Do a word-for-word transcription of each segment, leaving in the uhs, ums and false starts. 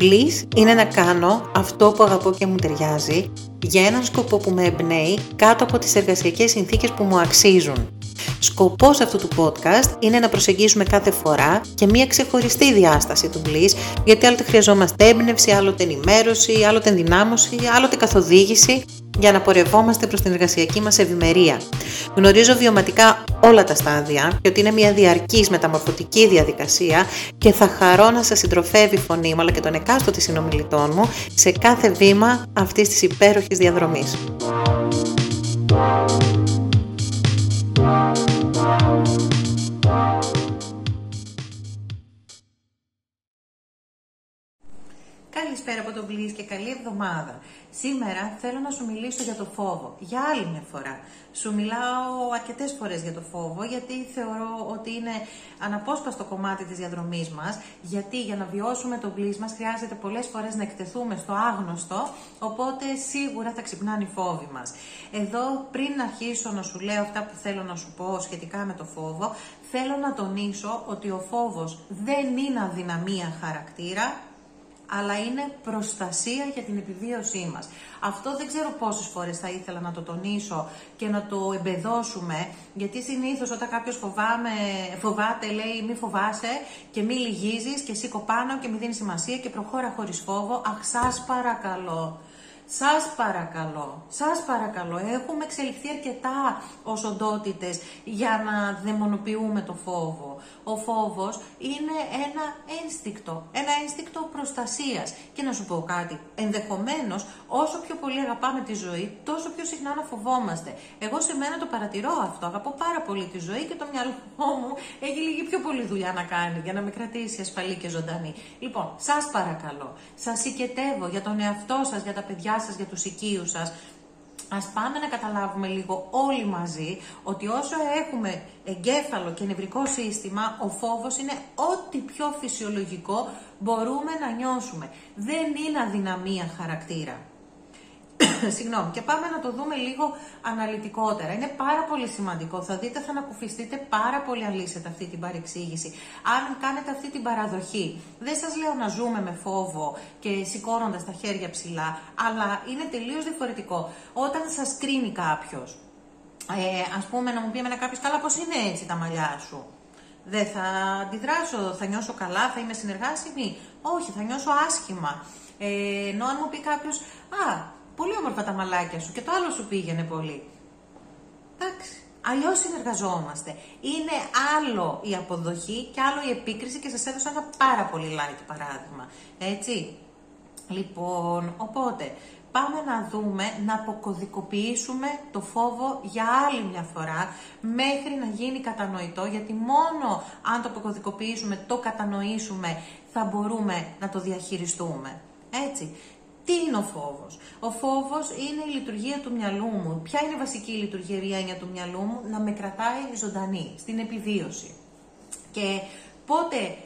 Bliss είναι να κάνω αυτό που αγαπώ και μου ταιριάζει, για έναν σκοπό που με εμπνέει, κάτω από τις εργασιακές συνθήκες που μου αξίζουν. Σκοπός αυτού του podcast είναι να προσεγγίσουμε κάθε φορά και μία ξεχωριστή διάσταση του Bliss, γιατί άλλοτε χρειαζόμαστε έμπνευση, άλλοτε ενημέρωση, άλλοτε ενδυνάμωση, άλλοτε καθοδήγηση, για να πορευόμαστε προς την εργασιακή μας ευημερία. Γνωρίζω βιωματικά όλα τα στάδια και ότι είναι μια διαρκής μεταμορφωτική διαδικασία και θα χαρώ να σας συντροφεύει η φωνή μου αλλά και των εκάστοτε συνομιλητών μου σε κάθε βήμα αυτής της υπέροχης διαδρομής. Καλησπέρα από τον Bliss και καλή εβδομάδα. Σήμερα θέλω να σου μιλήσω για το φόβο, για άλλη μια φορά. Σου μιλάω αρκετές φορές για το φόβο, γιατί θεωρώ ότι είναι αναπόσπαστο κομμάτι της διαδρομής μας, γιατί για να βιώσουμε τον Bliss μας χρειάζεται πολλές φορές να εκτεθούμε στο άγνωστο, οπότε σίγουρα θα ξυπνάνε οι φόβοι μας. Εδώ πριν αρχίσω να σου λέω αυτά που θέλω να σου πω σχετικά με το φόβο, θέλω να τονίσω ότι ο φόβος δεν είναι αδυναμία χαρακτήρα, αλλά είναι προστασία για την επιβίωσή μας. Αυτό δεν ξέρω πόσες φορές θα ήθελα να το τονίσω και να το εμπεδώσουμε, γιατί συνήθως όταν κάποιος φοβάμε, φοβάται, λέει μη φοβάσαι και μη λυγίζεις και σήκω πάνω και μη δίνεις σημασία και προχώρα χωρίς φόβο. Αχ, σας παρακαλώ. Σας παρακαλώ, σας παρακαλώ, έχουμε εξελιχθεί αρκετά ως οντότητες για να δαιμονοποιούμε το φόβο. Ο φόβος είναι ένα ένστικτο, ένα ένστικτο προστασίας. Και να σου πω κάτι, ενδεχομένως όσο πιο πολύ αγαπάμε τη ζωή, τόσο πιο συχνά να φοβόμαστε. Εγώ σε μένα το παρατηρώ αυτό, αγαπώ πάρα πολύ τη ζωή και το μυαλό μου έχει λίγη πιο πολύ δουλειά να κάνει για να με κρατήσει ασφαλή και ζωντανή. Λοιπόν, σας παρακαλώ, σας οικετεύω για τον εαυτό σας, για τα παιδιά σας, για τους οικείους σας. Ας πάμε να καταλάβουμε λίγο όλοι μαζί ότι όσο έχουμε εγκέφαλο και νευρικό σύστημα, ο φόβος είναι ό,τι πιο φυσιολογικό μπορούμε να νιώσουμε. Δεν είναι αδυναμία χαρακτήρα. Συγγνώμη, και πάμε να το δούμε λίγο αναλυτικότερα. Είναι πάρα πολύ σημαντικό. Θα δείτε, θα ανακουφιστείτε πάρα πολύ αν λύσετε αυτή την παρεξήγηση. Αν κάνετε αυτή την παραδοχή. Δεν σας λέω να ζούμε με φόβο και σηκώνοντας τα χέρια ψηλά, αλλά είναι τελείως διαφορετικό. Όταν σας κρίνει κάποιος, ε, ας πούμε να μου πει εμένα κάποιος, καλά πώς είναι έτσι τα μαλλιά σου. Δεν θα αντιδράσω, θα νιώσω καλά, θα είμαι συνεργάσιμη. Όχι, θα νιώσω άσχημα. Ε, ενώ αν μου πει κάποιος, α, πολύ όμορφα τα μαλάκια σου και το άλλο σου πήγαινε πολύ. Εντάξει, αλλιώς συνεργαζόμαστε. Είναι άλλο η αποδοχή και άλλο η επίκριση και σας έδωσα ένα πάρα πολύ like παράδειγμα. Έτσι, λοιπόν, οπότε πάμε να δούμε, να αποκωδικοποιήσουμε το φόβο για άλλη μια φορά μέχρι να γίνει κατανοητό, γιατί μόνο αν το αποκωδικοποιήσουμε, το κατανοήσουμε, θα μπορούμε να το διαχειριστούμε. Έτσι. Τι είναι ο φόβος? Ο φόβος είναι η λειτουργία του μυαλού μου. Ποια είναι η βασική λειτουργία του μυαλού μου? Να με κρατάει ζωντανή, στην επιβίωση. Και πότε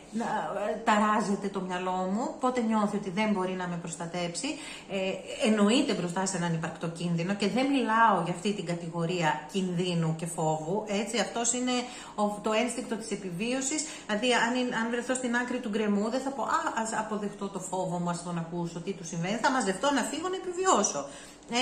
ταράζεται το μυαλό μου, πότε νιώθει ότι δεν μπορεί να με προστατέψει, ε, εννοείται μπροστά σε έναν υπαρκτό κίνδυνο και δεν μιλάω για αυτή την κατηγορία κινδύνου και φόβου, έτσι, αυτός είναι το ένστικτο της επιβίωσης, δηλαδή αν, αν βρεθώ στην άκρη του γκρεμού δεν θα πω α, ας αποδεχτώ το φόβο μου, ας τον ακούσω, τι του συμβαίνει, θα μαζευτώ να φύγω να επιβιώσω.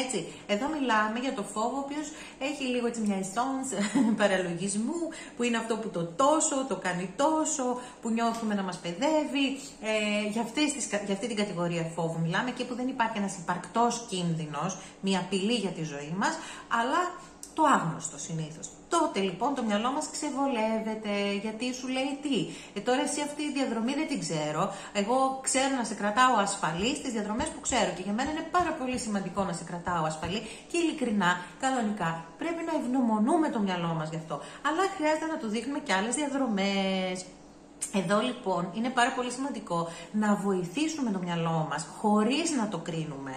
Έτσι, εδώ μιλάμε για το φόβο ο οποίος έχει λίγο έτσι μια αισθάνση παραλογισμού, που είναι αυτό που το τόσο, το κάνει τόσο, που νιώθουμε να μας παιδεύει. Ε, για, αυτές τις, για αυτή την κατηγορία φόβου μιλάμε, και που δεν υπάρχει ένας υπαρκτός κίνδυνος, μια απειλή για τη ζωή μας, αλλά το άγνωστο συνήθως. Τότε λοιπόν το μυαλό μας ξεβολεύεται, γιατί σου λέει τι. Ε, τώρα εσύ αυτή η διαδρομή δεν την ξέρω. Εγώ ξέρω να σε κρατάω ασφαλή στις διαδρομές που ξέρω. Και για μένα είναι πάρα πολύ σημαντικό να σε κρατάω ασφαλή και ειλικρινά, κανονικά. Πρέπει να ευγνωμονούμε το μυαλό μας γι' αυτό. Αλλά χρειάζεται να του δείχνουμε και άλλες διαδρομές. Εδώ λοιπόν είναι πάρα πολύ σημαντικό να βοηθήσουμε το μυαλό μας χωρίς να το κρίνουμε.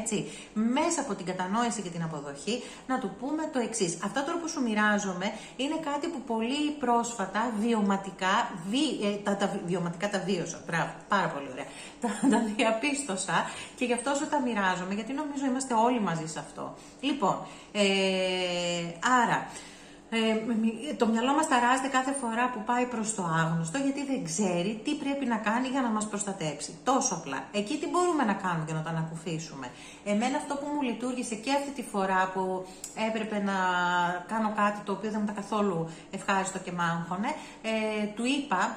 Έτσι, μέσα από την κατανόηση και την αποδοχή, να του πούμε το εξής. Αυτά τώρα που σου μοιράζομαι είναι κάτι που πολύ πρόσφατα βιωματικά, βι, ε, τα, τα, βιωματικά τα βίωσα, μπράβο, πάρα πολύ ωραία, τα, τα διαπίστωσα και γι' αυτό σου τα μοιράζομαι, γιατί νομίζω είμαστε όλοι μαζί σε αυτό. Λοιπόν, ε, άρα... Ε, Ε, το μυαλό μας ταράζεται κάθε φορά που πάει προς το άγνωστο, γιατί δεν ξέρει τι πρέπει να κάνει για να μας προστατέψει. Τόσο απλά. Εκεί τι μπορούμε να κάνουμε για να το ανακουφίσουμε. Εμένα αυτό που μου λειτουργήσε και αυτή τη φορά που έπρεπε να κάνω κάτι το οποίο δεν μου ήταν καθόλου ευχάριστο και μ' άγχωνε, ε, του είπα...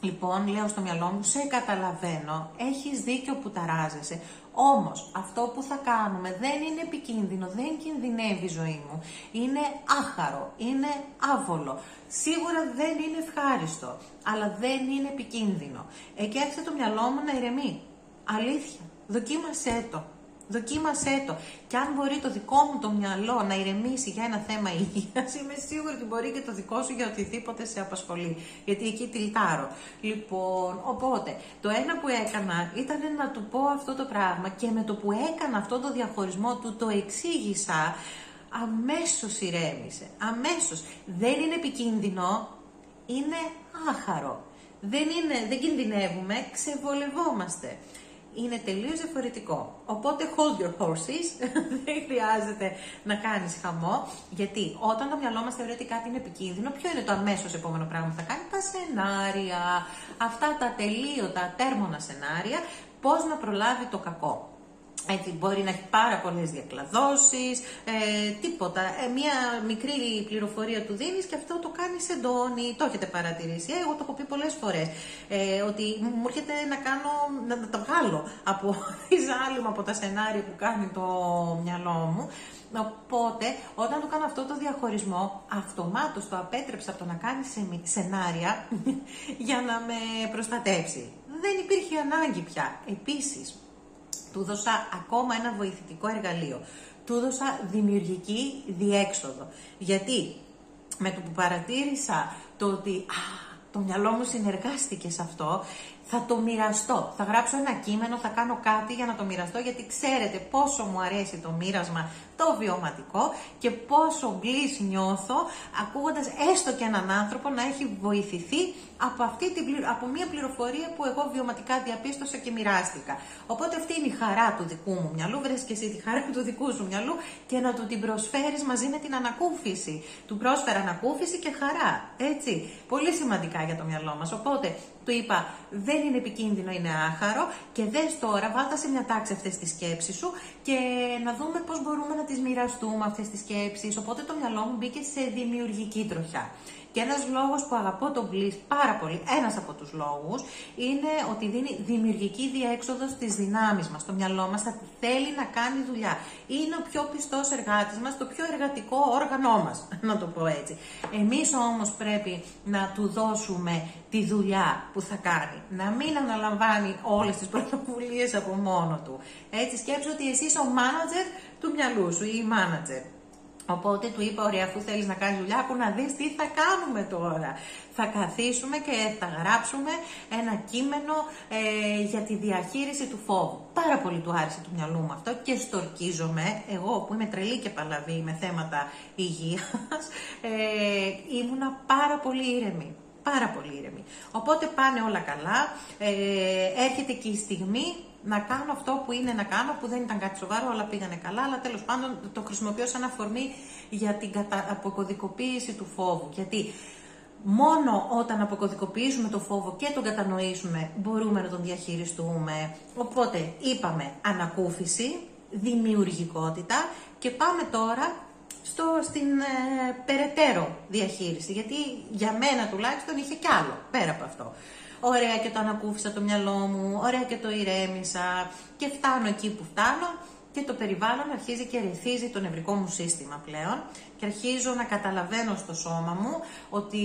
Λοιπόν, λέω στο μυαλό μου, σε καταλαβαίνω, έχεις δίκιο που ταράζεσαι, όμως αυτό που θα κάνουμε δεν είναι επικίνδυνο, δεν κινδυνεύει η ζωή μου, είναι άχαρο, είναι άβολο, σίγουρα δεν είναι ευχάριστο, αλλά δεν είναι επικίνδυνο. Εκεί άρχισε το μυαλό μου να ηρεμεί, αλήθεια, δοκίμασέ το. Δοκίμασέ το. Και αν μπορεί το δικό μου το μυαλό να ηρεμήσει για ένα θέμα υγείας, είμαι σίγουρη ότι μπορεί και το δικό σου για οτιδήποτε σε απασχολεί. Γιατί εκεί τυλτάρω. Λοιπόν, οπότε, το ένα που έκανα ήταν να του πω αυτό το πράγμα και με το που έκανα αυτό το διαχωρισμό του, το εξήγησα, αμέσως ηρέμησε. Αμέσως. Δεν είναι επικίνδυνο, είναι άχαρο. Δεν, είναι, δεν κινδυνεύουμε, ξεβολευόμαστε. Είναι τελείως διαφορετικό. Οπότε hold your horses, δεν χρειάζεται να κάνεις χαμό, γιατί όταν το μυαλό μας θεωρεί ότι κάτι είναι επικίνδυνο, ποιο είναι το αμέσως επόμενο πράγμα που θα κάνει? Τα σενάρια, αυτά τα τελείωτα, ατέρμονα σενάρια, πώς να προλάβει το κακό. Έτσι, μπορεί να έχει πάρα πολλές διακλαδώσεις, ε, τίποτα. Ε, μία μικρή πληροφορία του δίνεις και αυτό το κάνεις εντόνι. Το έχετε παρατηρήσει. Ε, εγώ το έχω πει πολλές φορές. Ε, ότι μου έρχεται να κάνω, να, να το βγάλω από τη ζάλιμα, από τα σενάρια που κάνει το μυαλό μου. Οπότε, όταν το κάνω αυτό το διαχωρισμό, αυτομάτως το απέτρεψα από το να κάνει σενάρια για να με προστατεύσει. Δεν υπήρχε ανάγκη πια. Επίσης, του δώσα ακόμα ένα βοηθητικό εργαλείο. Του δώσα δημιουργική διέξοδο. Γιατί με το που παρατήρησα το ότι α, το μυαλό μου συνεργάστηκε σε αυτό, θα το μοιραστώ. Θα γράψω ένα κείμενο, θα κάνω κάτι για να το μοιραστώ, γιατί ξέρετε πόσο μου αρέσει το μοίρασμα, το βιωματικό, και πόσο γλύς νιώθω ακούγοντας έστω και έναν άνθρωπο να έχει βοηθηθεί από, αυτή την, από μια πληροφορία που εγώ βιωματικά διαπίστωσα και μοιράστηκα. Οπότε αυτή είναι η χαρά του δικού μου μυαλού. Βρες και εσύ τη χαρά του δικού σου μυαλού και να του την προσφέρεις μαζί με την ανακούφιση. Του πρόσφερα ανακούφιση και χαρά. Έτσι. Πολύ σημαντικά για το μυαλό μας. Οπότε του είπα, δεν είναι επικίνδυνο, είναι άχαρο, και δες τώρα, βάλτα σε μια τάξη αυτές τις σκέψεις σου και να δούμε πώς μπορούμε να τις μοιραστούμε αυτές τις σκέψεις. Οπότε το μυαλό μου μπήκε σε δημιουργική τροχιά. Και ένας λόγος που αγαπώ τον Bliss πάρα πολύ, ένας από τους λόγους, είναι ότι δίνει δημιουργική διέξοδο στις δυνάμεις μας. Το μυαλό μας θα θέλει να κάνει δουλειά. Είναι ο πιο πιστός εργάτης μας, το πιο εργατικό όργανό μας, να το πω έτσι. Εμείς όμως πρέπει να του δώσουμε τη δουλειά που θα κάνει. Να μην αναλαμβάνει όλες τις πρωτοβουλίες από μόνο του. Έτσι, σκέψου ότι εσύ είσαι ο μάνατζερ του μυαλού σου ή η μάνατζερ. Οπότε του είπα, ωραία, αφού θέλεις να κάνεις δουλειά, που να δεις τι θα κάνουμε τώρα. Θα καθίσουμε και θα γράψουμε ένα κείμενο ε, για τη διαχείριση του φόβου. Πάρα πολύ του άρεσε του μυαλού μου αυτό και στορκίζομαι. Εγώ που είμαι τρελή και παλαβή με θέματα υγείας, ε, ήμουνα πάρα πολύ ήρεμη. Πάρα πολύ ήρεμη. Οπότε πάνε όλα καλά, ε, έρχεται και η στιγμή να κάνω αυτό που είναι να κάνω, που δεν ήταν κάτι σοβαρό, όλα πήγανε καλά, αλλά τέλος πάντων το χρησιμοποιώ σαν αφορμή για την κατα... αποκωδικοποίηση του φόβου. Γιατί μόνο όταν αποκωδικοποιήσουμε το φόβο και τον κατανοήσουμε, μπορούμε να τον διαχειριστούμε. Οπότε είπαμε ανακούφιση, δημιουργικότητα και πάμε τώρα στο, στην ε, περαιτέρω διαχείριση. Γιατί για μένα τουλάχιστον είχε κι άλλο πέρα από αυτό. Ωραία και το ανακούφισα το μυαλό μου, ωραία και το ηρέμησα και φτάνω εκεί που φτάνω και το περιβάλλον αρχίζει και ρυθίζει το νευρικό μου σύστημα πλέον και αρχίζω να καταλαβαίνω στο σώμα μου ότι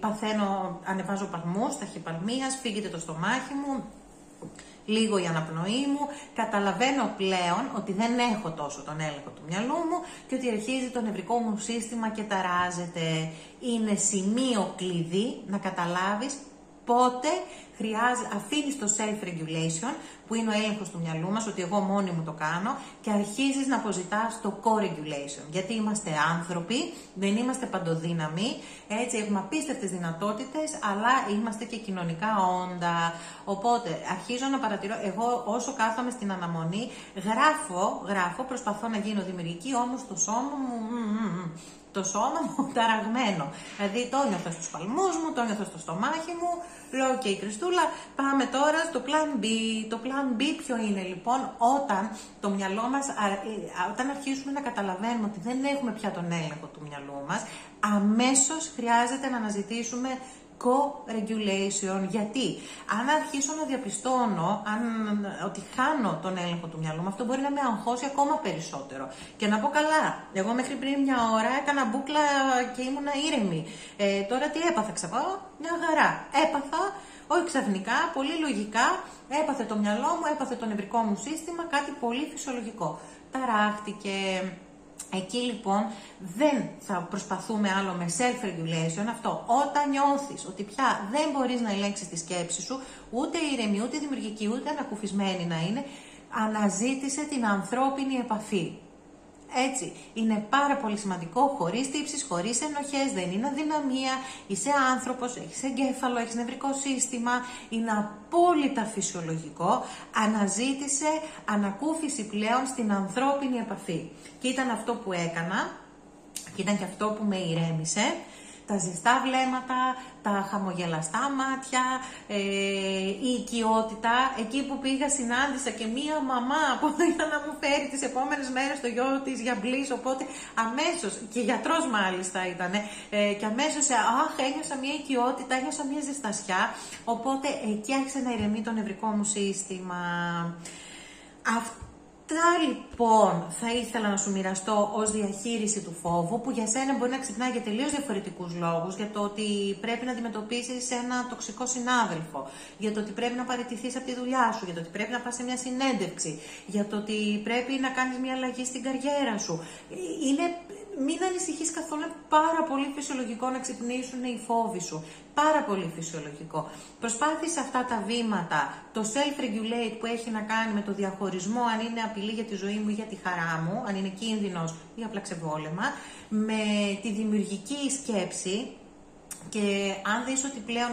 παθαίνω, ανεβάζω παλμούς, ταχυπαλμία, σφίγγεται το στομάχι μου, λίγο η αναπνοή μου, καταλαβαίνω πλέον ότι δεν έχω τόσο τον έλεγχο του μυαλού μου και ότι αρχίζει το νευρικό μου σύστημα και ταράζεται. Είναι σημείο κλειδί να καταλάβεις πότε χρειάζεται, αφήνεις το self-regulation, που είναι ο έλεγχος του μυαλού μας, ότι εγώ μόνη μου το κάνω, και αρχίζεις να αποζητάς το co-regulation. Γιατί είμαστε άνθρωποι, δεν είμαστε παντοδύναμοι, έτσι έχουμε απίστευτες δυνατότητες, αλλά είμαστε και κοινωνικά όντα. Οπότε αρχίζω να παρατηρώ, εγώ όσο κάθομαι στην αναμονή, γράφω, γράφω, προσπαθώ να γίνω δημιουργική, όμως το σώμα μου... Mm, mm, mm. το σώμα μου ταραγμένο. Δηλαδή το νιώθω στους παλμούς μου, το νιώθω στο στομάχι μου. Λέω και η Χριστούλα, πάμε τώρα στο plan B. Το plan B ποιο είναι λοιπόν? Όταν το μυαλό μας, όταν αρχίσουμε να καταλαβαίνουμε ότι δεν έχουμε πια τον έλεγχο του μυαλού μας, αμέσως χρειάζεται να αναζητήσουμε co-regulation. Γιατί αν αρχίσω να διαπιστώνω αν, ότι χάνω τον έλεγχο του μυαλού μου, αυτό μπορεί να με αγχώσει ακόμα περισσότερο. Και να πω καλά, εγώ μέχρι πριν μια ώρα έκανα μπουκλα και ήμουνα ήρεμη. Ε, τώρα τι έπαθα? Ξαπάω, μια χαρά. Έπαθα, όχι ξαφνικά, πολύ λογικά, έπαθε το μυαλό μου, έπαθε το νευρικό μου σύστημα, κάτι πολύ φυσιολογικό. Ταράχτηκε. Εκεί λοιπόν δεν θα προσπαθούμε άλλο με self-regulation. Αυτό, όταν νιώθεις ότι πια δεν μπορείς να ελέγξεις τη σκέψη σου, ούτε ηρεμή, ούτε δημιουργική, ούτε ανακουφισμένη να είναι, αναζήτησε την ανθρώπινη επαφή. Έτσι, είναι πάρα πολύ σημαντικό, χωρίς τύψεις, χωρίς ενοχές, δεν είναι αδυναμία, είσαι άνθρωπος, έχεις εγκέφαλο, έχεις νευρικό σύστημα, είναι απόλυτα φυσιολογικό, αναζήτησε ανακούφιση πλέον στην ανθρώπινη επαφή. Και ήταν αυτό που έκανα, και ήταν και αυτό που με ηρέμησε, τα ζεστά βλέμματα, τα χαμογελαστά μάτια, ε, η οικειότητα. Εκεί που πήγα συνάντησα και μία μαμά που ήταν να μου φέρει τις επόμενες μέρες το γιο της για μπλής, οπότε αμέσως, και γιατρός μάλιστα ήταν, ε, και αμέσως αχ, ένιωσα μία οικειότητα, ένιωσα μία ζεστασιά, οπότε εκεί άρχισε να ηρεμεί το νευρικό μου σύστημα. Αυτά λοιπόν θα ήθελα να σου μοιραστώ ως διαχείριση του φόβου, που για σένα μπορεί να ξυπνάει για τελείως διαφορετικούς λόγους, για το ότι πρέπει να αντιμετωπίσεις ένα τοξικό συνάδελφο, για το ότι πρέπει να παραιτηθείς από τη δουλειά σου, για το ότι πρέπει να πας σε μια συνέντευξη, για το ότι πρέπει να κάνεις μια αλλαγή στην καριέρα σου. Είναι... Μην ανησυχείς καθόλου, είναι πάρα πολύ φυσιολογικό να ξυπνήσουν οι φόβοι σου. Πάρα πολύ φυσιολογικό. Προσπάθησε αυτά τα βήματα, το self-regulate που έχει να κάνει με το διαχωρισμό, αν είναι απειλή για τη ζωή μου ή για τη χαρά μου, αν είναι κίνδυνος ή απλά ξεβόλεμα, με τη δημιουργική σκέψη. Και αν δεις ότι πλέον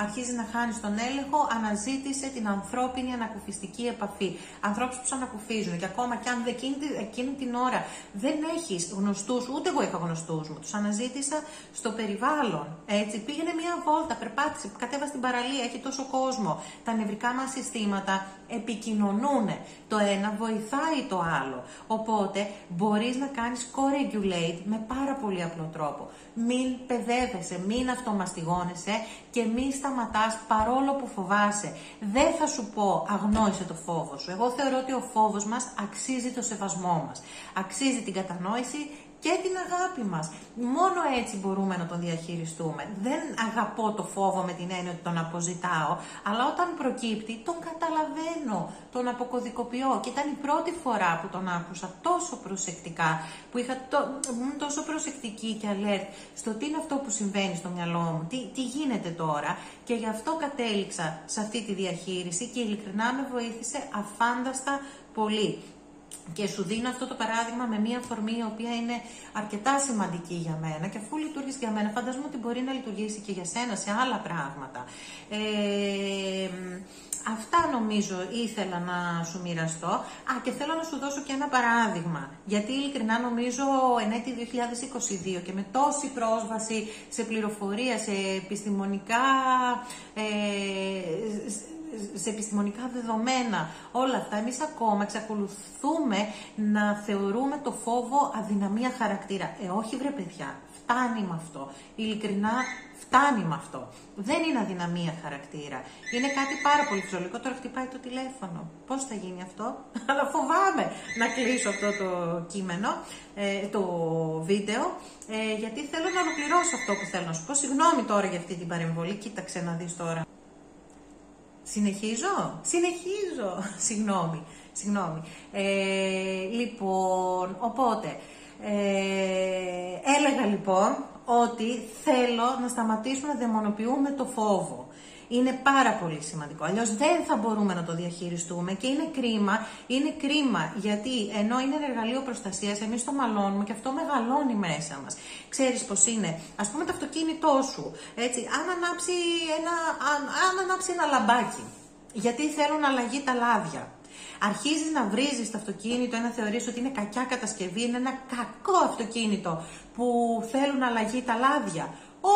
αρχίζεις να χάνεις τον έλεγχο, αναζήτησε την ανθρώπινη ανακουφιστική επαφή. Ανθρώπους που σε ανακουφίζουν, και ακόμα και αν εκείνη, εκείνη την ώρα δεν έχεις γνωστούς, ούτε εγώ είχα γνωστούς μου, τους αναζήτησα στο περιβάλλον. Έτσι, πήγαινε μια βόλτα, περπάτησε, κατέβα στην παραλία, έχει τόσο κόσμο. Τα νευρικά μας συστήματα επικοινωνούν. Το ένα βοηθάει το άλλο. Οπότε μπορείς να κάνεις co-regulate με πάρα πολύ απλό τρόπο. Μην παιδεύεσαι, μην αυτομαστιγώνεσαι και μην σταματάς παρόλο που φοβάσαι. Δεν θα σου πω αγνόησε το φόβο σου. Εγώ θεωρώ ότι ο φόβος μας αξίζει το σεβασμό μας. Αξίζει την κατανόηση και την αγάπη μας. Μόνο έτσι μπορούμε να τον διαχειριστούμε. Δεν αγαπώ το φόβο με την έννοια ότι τον αποζητάω, αλλά όταν προκύπτει τον καταλαβαίνω, τον αποκωδικοποιώ. Και ήταν η πρώτη φορά που τον άκουσα τόσο προσεκτικά, που είχα το, μ, τόσο προσεκτική και alert στο τι είναι αυτό που συμβαίνει στο μυαλό μου, τι, τι γίνεται τώρα, και γι' αυτό κατέληξα σε αυτή τη διαχείριση και ειλικρινά με βοήθησε αφάνταστα πολύ. Και σου δίνω αυτό το παράδειγμα με μία αφορμή η οποία είναι αρκετά σημαντική για μένα, και αφού λειτουργήσει για μένα, φαντάζομαι ότι μπορεί να λειτουργήσει και για σένα σε άλλα πράγματα. Ε, αυτά νομίζω ήθελα να σου μοιραστώ. Α, και θέλω να σου δώσω και ένα παράδειγμα. Γιατί ειλικρινά νομίζω εν έτη δύο χιλιάδες είκοσι δύο και με τόση πρόσβαση σε πληροφορία, σε επιστημονικά... Ε, σε επιστημονικά δεδομένα, όλα αυτά, εμείς ακόμα εξακολουθούμε να θεωρούμε το φόβο αδυναμία χαρακτήρα. Ε, όχι βρε παιδιά, φτάνει με αυτό. Ειλικρινά, φτάνει με αυτό. Δεν είναι αδυναμία χαρακτήρα. Είναι κάτι πάρα πολύ φυσιολογικό. Τώρα χτυπάει το τηλέφωνο. Πώς θα γίνει αυτό? Αλλά φοβάμαι να κλείσω αυτό το κείμενο, ε, το βίντεο, ε, γιατί θέλω να ολοκληρώσω αυτό που θέλω να σου πω. Συγγνώμη τώρα για αυτή την παρεμβολή, κοίταξε να δεις τώρα. Συνεχίζω, συνεχίζω, συγγνώμη, συγγνώμη. Ε, λοιπόν, οπότε, ε, έλεγα λοιπόν ότι θέλω να σταματήσουμε να δαιμονοποιούμε το φόβο. Είναι πάρα πολύ σημαντικό, αλλιώς δεν θα μπορούμε να το διαχειριστούμε και είναι κρίμα, είναι κρίμα γιατί ενώ είναι ένα εργαλείο προστασίας, εμείς το μαλώνουμε και αυτό μεγαλώνει μέσα μας. Ξέρεις πως είναι, ας πούμε το αυτοκίνητό σου, έτσι, αν ανάψει ένα, αν, αν ανάψει ένα λαμπάκι, γιατί θέλουν αλλαγή τα λάδια. Αρχίζεις να βρίζεις το αυτοκίνητο, ένα θεωρείς ότι είναι κακιά κατασκευή, είναι ένα κακό αυτοκίνητο που θέλουν αλλαγή τα λάδια.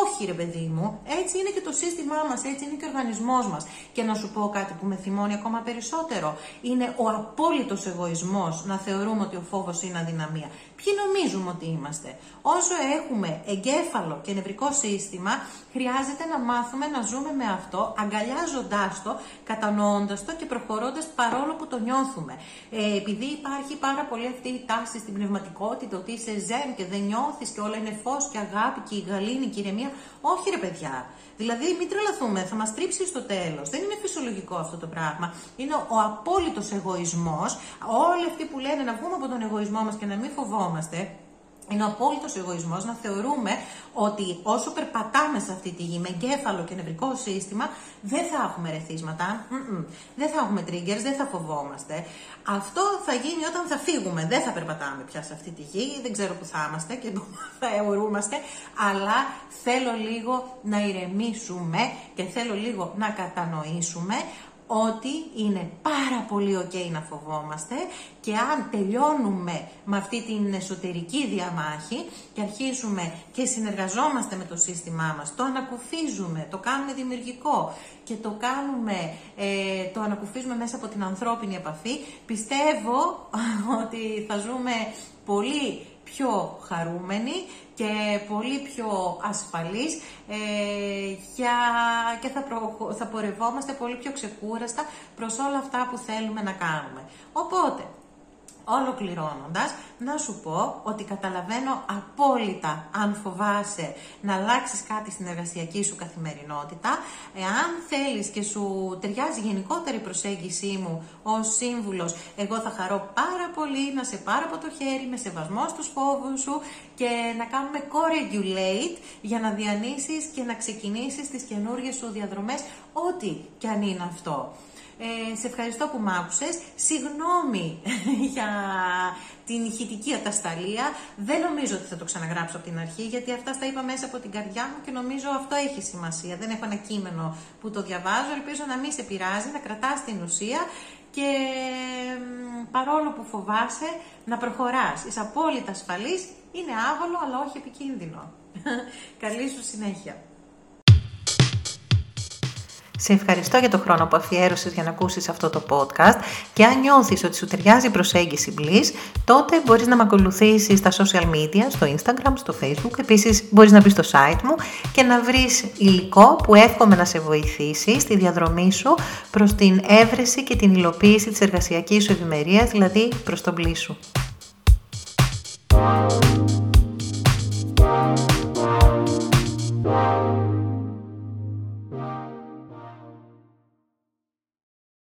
Όχι ρε παιδί μου, έτσι είναι και το σύστημά μας, έτσι είναι και ο οργανισμός μας. Και να σου πω κάτι που με θυμώνει ακόμα περισσότερο. Είναι ο απόλυτος εγωισμός να θεωρούμε ότι ο φόβος είναι αδυναμία. Ποιοι νομίζουμε ότι είμαστε? Όσο έχουμε εγκέφαλο και νευρικό σύστημα, χρειάζεται να μάθουμε να ζούμε με αυτό, αγκαλιάζοντάς το, κατανοώντας το και προχωρώντας παρόλο που το νιώθουμε. Ε, επειδή υπάρχει πάρα πολύ αυτή η τάση στην πνευματικότητα, ότι είσαι ζεν και δεν νιώθεις και όλα είναι φως και αγάπη και η γαλήνη και η ηρεμία. Όχι ρε παιδιά. Δηλαδή μην τρελαθούμε, θα μας τρίψει στο τέλος. Δεν είναι φυσιολογικό αυτό το πράγμα. Είναι ο απόλυτος εγωισμός. Όλοι αυτοί που λένε να βγούμε από τον εγωισμό μας και να μην φοβόμαστε, είναι ο απόλυτος εγωισμός να θεωρούμε ότι όσο περπατάμε σε αυτή τη γη με εγκέφαλο και νευρικό σύστημα, δεν θα έχουμε ρεθίσματα, Mm-mm. δεν θα έχουμε triggers, δεν θα φοβόμαστε. Αυτό θα γίνει όταν θα φύγουμε. Δεν θα περπατάμε πια σε αυτή τη γη, δεν ξέρω που θα είμαστε και που θα αιωρούμαστε, αλλά θέλω λίγο να ηρεμήσουμε και θέλω λίγο να κατανοήσουμε ότι είναι πάρα πολύ ok να φοβόμαστε και αν τελειώνουμε με αυτή την εσωτερική διαμάχη και αρχίσουμε και συνεργαζόμαστε με το σύστημά μας, το ανακουφίζουμε, το κάνουμε δημιουργικό και το κάνουμε, ε, το ανακουφίζουμε μέσα από την ανθρώπινη επαφή, πιστεύω ότι θα ζούμε πολύ πιο χαρούμενοι και πολύ πιο ασφαλείς ε, για, και θα, προ, θα πορευόμαστε πολύ πιο ξεκούραστα προς όλα αυτά που θέλουμε να κάνουμε. Οπότε, ολοκληρώνοντας, να σου πω ότι καταλαβαίνω απόλυτα αν φοβάσαι να αλλάξεις κάτι στην εργασιακή σου καθημερινότητα. Εάν θέλεις και σου ταιριάζει γενικότερη προσέγγιση μου ως σύμβουλος, εγώ θα χαρώ πάρα πολύ να σε πάρω από το χέρι με σεβασμό στους φόβους σου και να κάνουμε co-regulate για να διανύσεις και να ξεκινήσεις τις καινούργιες σου διαδρομές, ό,τι κι αν είναι αυτό. Ε, σε ευχαριστώ που μ' άκουσες, συγγνώμη για την ηχητική ατασταλία, δεν νομίζω ότι θα το ξαναγράψω από την αρχή, γιατί αυτά τα είπα μέσα από την καρδιά μου και νομίζω αυτό έχει σημασία, δεν έχω ένα κείμενο που το διαβάζω, ελπίζω να μην σε πειράζει, να κρατάς την ουσία και παρόλο που φοβάσαι να προχωράς, είσαι απόλυτα ασφαλής, είναι άβολο αλλά όχι επικίνδυνο. Καλή σου συνέχεια. Σε ευχαριστώ για το χρόνο που αφιέρωσες για να ακούσεις αυτό το podcast και αν νιώθεις ότι σου ταιριάζει η προσέγγιση Bliss, τότε μπορείς να με ακολουθήσεις στα social media, στο Instagram, στο Facebook, επίσης μπορείς να μπεις στο site μου και να βρεις υλικό που εύχομαι να σε βοηθήσει στη διαδρομή σου προς την έβρεση και την υλοποίηση της εργασιακής σου ευημερίας, δηλαδή προς τον Bliss σου.